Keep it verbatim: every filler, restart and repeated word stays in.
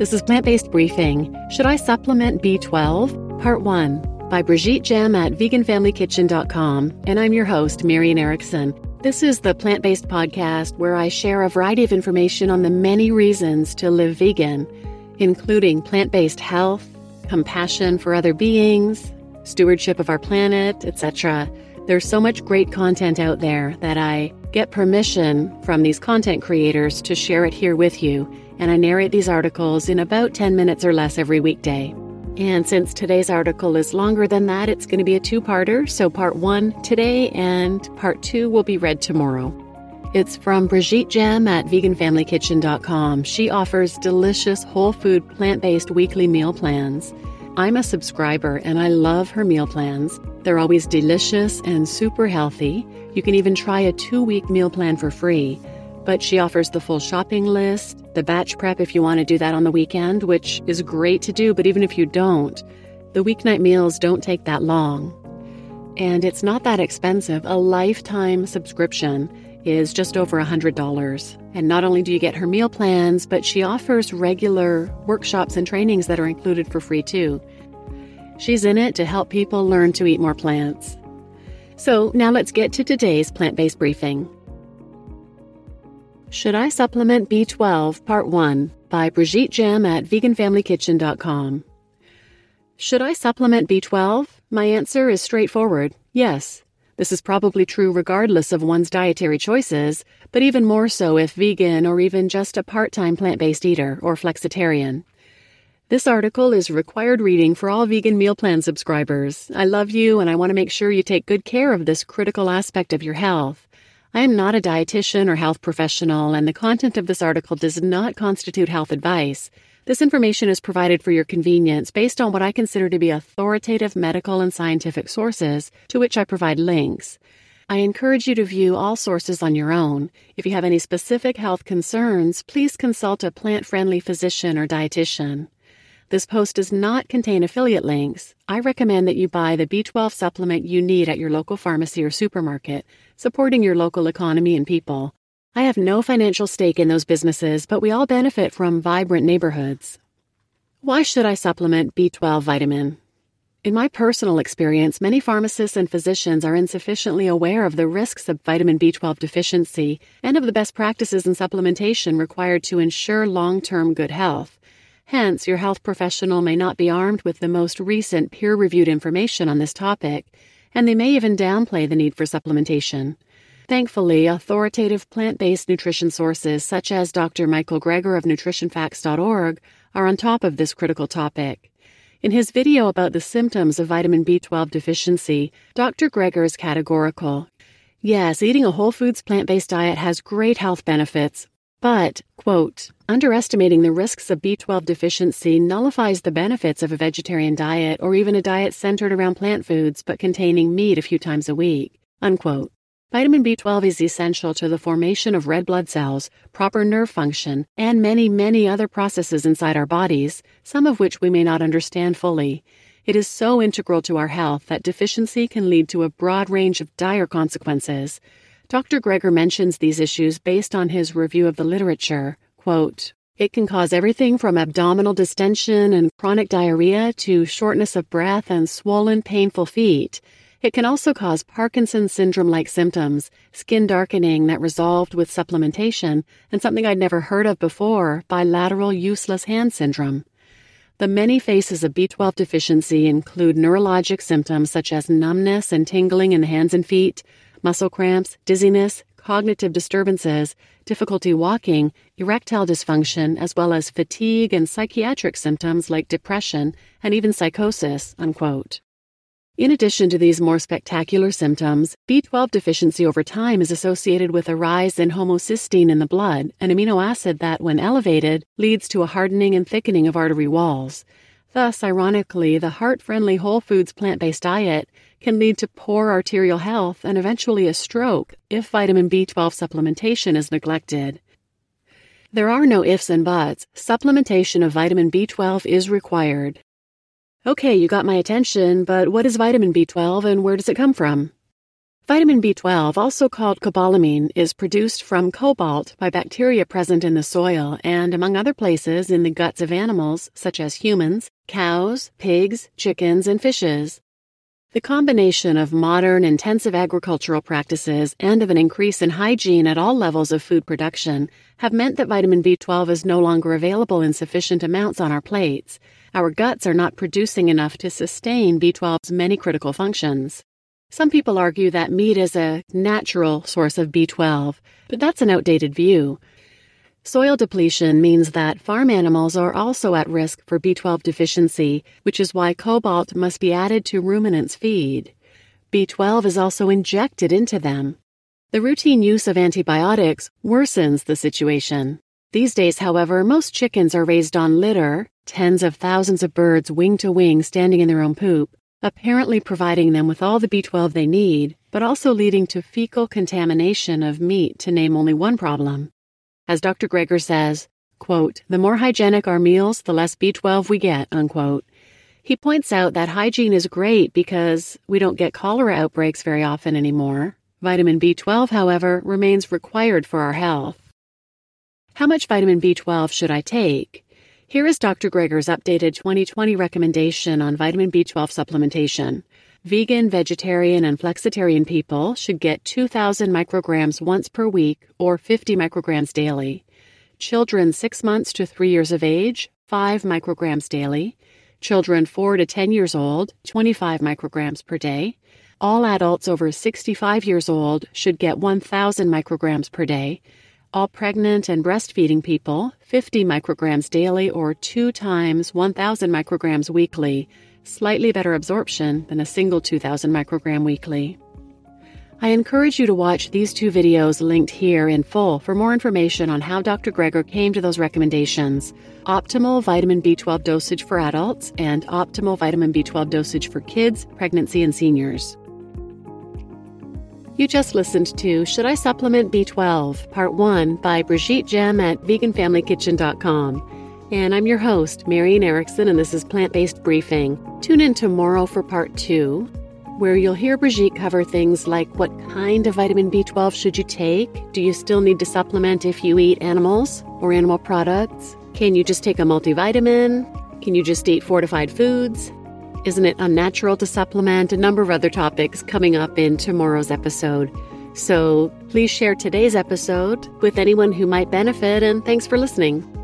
This is Plant-Based Briefing, Should I Supplement B twelve? Part one, by Brigitte Jam at vegan family kitchen dot com, and I'm your host, Marian Erickson. This is the Plant-Based Podcast where I share a variety of information on the many reasons to live vegan, including plant-based health, compassion for other beings, stewardship of our planet, et cetera. There's so much great content out there that I get permission from these content creators to share it here with you, and I narrate these articles in about ten minutes or less every weekday. And since today's article is longer than that, it's going to be a two-parter, so part one today and part two will be read tomorrow. It's from Brigitte Jam at vegan family kitchen dot com. She offers delicious whole food plant-based weekly meal plans. I'm a subscriber and I love her meal plans. They're always delicious and super healthy. You can even try a two-week meal plan for free. But she offers the full shopping list, the batch prep if you want to do that on the weekend, which is great to do, but even if you don't, the weeknight meals don't take that long. And it's not that expensive. A lifetime subscription is just over one hundred dollars. And not only do you get her meal plans, but she offers regular workshops and trainings that are included for free too. She's in it to help people learn to eat more plants. So now let's get to today's plant-based briefing. Should I Supplement B twelve, Part one, by Brigitte Jam at vegan family kitchen dot com. Should I supplement B twelve? My answer is straightforward, yes. This is probably true regardless of one's dietary choices, but even more so if vegan or even just a part-time plant-based eater or flexitarian. This article is required reading for all vegan meal plan subscribers. I love you and I want to make sure you take good care of this critical aspect of your health. I am not a dietitian or health professional, and the content of this article does not constitute health advice. This information is provided for your convenience based on what I consider to be authoritative medical and scientific sources, to which I provide links. I encourage you to view all sources on your own. If you have any specific health concerns, please consult a plant-friendly physician or dietitian. This post does not contain affiliate links. I recommend that you buy the B twelve supplement you need at your local pharmacy or supermarket, supporting your local economy and people. I have no financial stake in those businesses, but we all benefit from vibrant neighborhoods. Why should I supplement B twelve vitamin? In my personal experience, many pharmacists and physicians are insufficiently aware of the risks of vitamin B twelve deficiency and of the best practices in supplementation required to ensure long-term good health. Hence, your health professional may not be armed with the most recent peer-reviewed information on this topic, and they may even downplay the need for supplementation. Thankfully, authoritative plant-based nutrition sources such as Doctor Michael Greger of nutrition facts dot org are on top of this critical topic. In his video about the symptoms of vitamin B twelve deficiency, Doctor Greger is categorical. Yes, eating a whole foods plant-based diet has great health benefits, but, quote, underestimating the risks of B twelve deficiency nullifies the benefits of a vegetarian diet or even a diet centered around plant foods but containing meat a few times a week, unquote. Vitamin B twelve is essential to the formation of red blood cells, proper nerve function, and many, many other processes inside our bodies, some of which we may not understand fully. It is so integral to our health that deficiency can lead to a broad range of dire consequences. Doctor Greger mentions these issues based on his review of the literature. Quote, it can cause everything from abdominal distension and chronic diarrhea to shortness of breath and swollen, painful feet. It can also cause Parkinson's syndrome-like symptoms, skin darkening that resolved with supplementation, and something I'd never heard of before, bilateral useless hand syndrome. The many faces of B twelve deficiency include neurologic symptoms such as numbness and tingling in the hands and feet, muscle cramps, dizziness, cognitive disturbances, difficulty walking, erectile dysfunction, as well as fatigue and psychiatric symptoms like depression and even psychosis, unquote. In addition to these more spectacular symptoms, B twelve deficiency over time is associated with a rise in homocysteine in the blood, an amino acid that, when elevated, leads to a hardening and thickening of artery walls. Thus, ironically, the heart-friendly whole foods plant-based diet can lead to poor arterial health and eventually a stroke if vitamin B twelve supplementation is neglected. There are no ifs and buts. Supplementation of vitamin B twelve is required. Okay, you got my attention, but what is vitamin B twelve and where does it come from? Vitamin B twelve, also called cobalamin, is produced from cobalt by bacteria present in the soil and, among other places, in the guts of animals such as humans, cows, pigs, chickens, and fishes. The combination of modern intensive agricultural practices and of an increase in hygiene at all levels of food production have meant that vitamin B twelve is no longer available in sufficient amounts on our plates. Our guts are not producing enough to sustain B twelve's many critical functions. Some people argue that meat is a natural source of B twelve, but that's an outdated view. Soil depletion means that farm animals are also at risk for B twelve deficiency, which is why cobalt must be added to ruminants' feed. B twelve is also injected into them. The routine use of antibiotics worsens the situation. These days, however, most chickens are raised on litter, tens of thousands of birds wing to wing standing in their own poop, apparently providing them with all the B twelve they need, but also leading to fecal contamination of meat, to name only one problem. As Doctor Greger says, quote, "The more hygienic our meals, the less B twelve we get," unquote. He points out that hygiene is great because we don't get cholera outbreaks very often anymore. Vitamin B twelve, however, remains required for our health. How much vitamin B twelve should I take? Here is Doctor Greger's updated twenty twenty recommendation on vitamin B twelve supplementation. Vegan, vegetarian, and flexitarian people should get two thousand micrograms once per week or fifty micrograms daily. Children six months to three years of age, five micrograms daily. Children four to ten years old, twenty-five micrograms per day. All adults over sixty-five years old should get one thousand micrograms per day. All pregnant and breastfeeding people, fifty micrograms daily or two times one thousand micrograms weekly, slightly better absorption than a single two thousand microgram weekly. I encourage you to watch these two videos linked here in full for more information on how Doctor Greger came to those recommendations: optimal vitamin B twelve dosage for adults and optimal vitamin B twelve dosage for kids, pregnancy, and seniors. You just listened to Should I Supplement B twelve? Part one by Brigitte Jam at vegan family kitchen dot com. And I'm your host, Marian Erickson, and this is Plant-Based Briefing. Tune in tomorrow for Part two, where you'll hear Brigitte cover things like what kind of vitamin B twelve should you take? Do you still need to supplement if you eat animals or animal products? Can you just take a multivitamin? Can you just eat fortified foods? Isn't it unnatural to supplement? A number of other topics coming up in tomorrow's episode. So please share today's episode with anyone who might benefit, and thanks for listening.